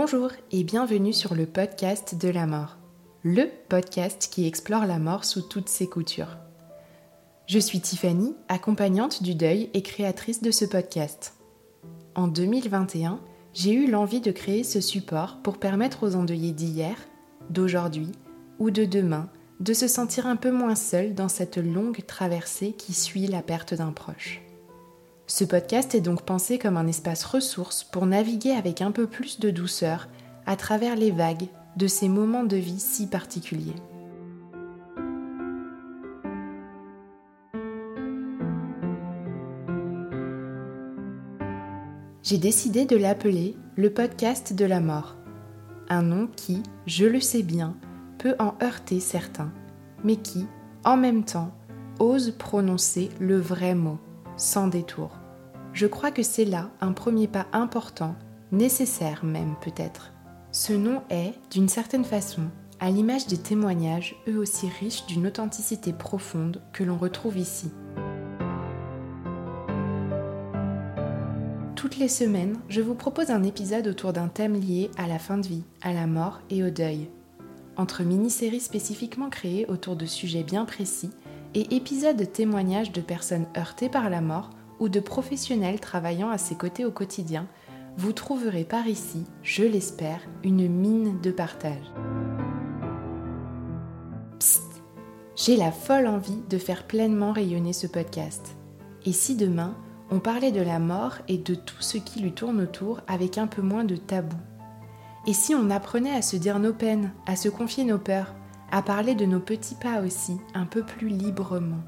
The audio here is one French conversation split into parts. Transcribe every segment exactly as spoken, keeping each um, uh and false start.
Bonjour et bienvenue sur le podcast de la mort, le podcast qui explore la mort sous toutes ses coutures. Je suis Tiffany, accompagnante du deuil et créatrice de ce podcast. En deux mille vingt et un, j'ai eu l'envie de créer ce support pour permettre aux endeuillés d'hier, d'aujourd'hui ou de demain de se sentir un peu moins seuls dans cette longue traversée qui suit la perte d'un proche. Ce podcast est donc pensé comme un espace ressource pour naviguer avec un peu plus de douceur à travers les vagues de ces moments de vie si particuliers. J'ai décidé de l'appeler le podcast de la mort, un nom qui, je le sais bien, peut en heurter certains, mais qui, en même temps, ose prononcer le vrai mot, sans détour. Je crois que c'est là un premier pas important, nécessaire même peut-être. Ce nom est, d'une certaine façon, à l'image des témoignages eux aussi riches d'une authenticité profonde que l'on retrouve ici. Toutes les semaines, je vous propose un épisode autour d'un thème lié à la fin de vie, à la mort et au deuil. Entre mini-séries spécifiquement créées autour de sujets bien précis, et épisodes témoignages de personnes heurtées par la mort ou de professionnels travaillant à ses côtés au quotidien, vous trouverez par ici, je l'espère, une mine de partage. Psst, j'ai la folle envie de faire pleinement rayonner ce podcast. Et si demain, on parlait de la mort et de tout ce qui lui tourne autour avec un peu moins de tabou? Et si on apprenait à se dire nos peines, à se confier nos peurs, à parler de nos petits pas aussi, un peu plus librement.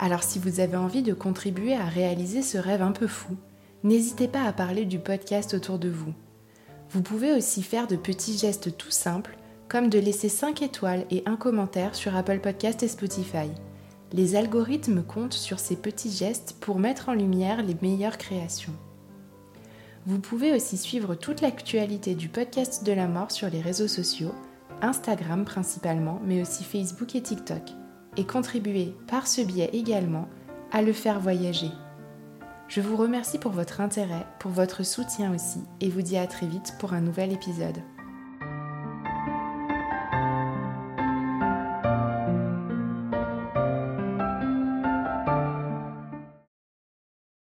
Alors si vous avez envie de contribuer à réaliser ce rêve un peu fou, n'hésitez pas à parler du podcast autour de vous. Vous pouvez aussi faire de petits gestes tout simples, comme de laisser cinq étoiles et un commentaire sur Apple Podcasts et Spotify. Les algorithmes comptent sur ces petits gestes pour mettre en lumière les meilleures créations. Vous pouvez aussi suivre toute l'actualité du podcast de la mort sur les réseaux sociaux, Instagram principalement, mais aussi Facebook et TikTok, et contribuer par ce biais également à le faire voyager. Je vous remercie pour votre intérêt, pour votre soutien aussi, et vous dis à très vite pour un nouvel épisode.